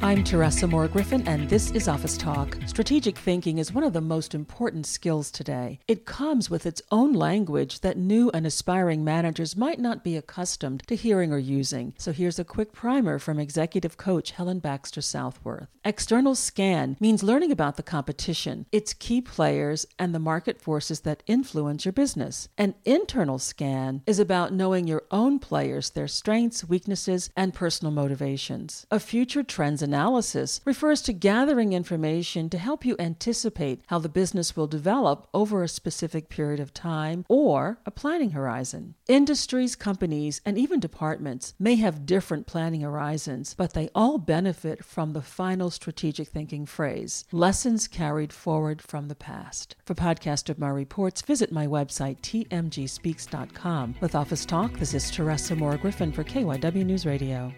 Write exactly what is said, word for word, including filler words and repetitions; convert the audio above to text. I'm Teresa Moore Griffin, and this is Office Talk. Strategic thinking is one of the most important skills today. It comes with its own language that new and aspiring managers might not be accustomed to hearing or using. So here's a quick primer from executive coach Helen Baxter Southworth. External scan means learning about the competition, its key players, and the market forces that influence your business. An internal scan is about knowing your own players, their strengths, weaknesses, and personal motivations. A future trends analysis Analysis refers to gathering information to help you anticipate how the business will develop over a specific period of time or a planning horizon. Industries, companies, and even departments may have different planning horizons, but they all benefit from the final strategic thinking phrase, lessons carried forward from the past. For podcast of my reports, visit my website, t m g speaks dot com. With Office Talk, this is Teresa Moore Griffin for K Y W News Radio.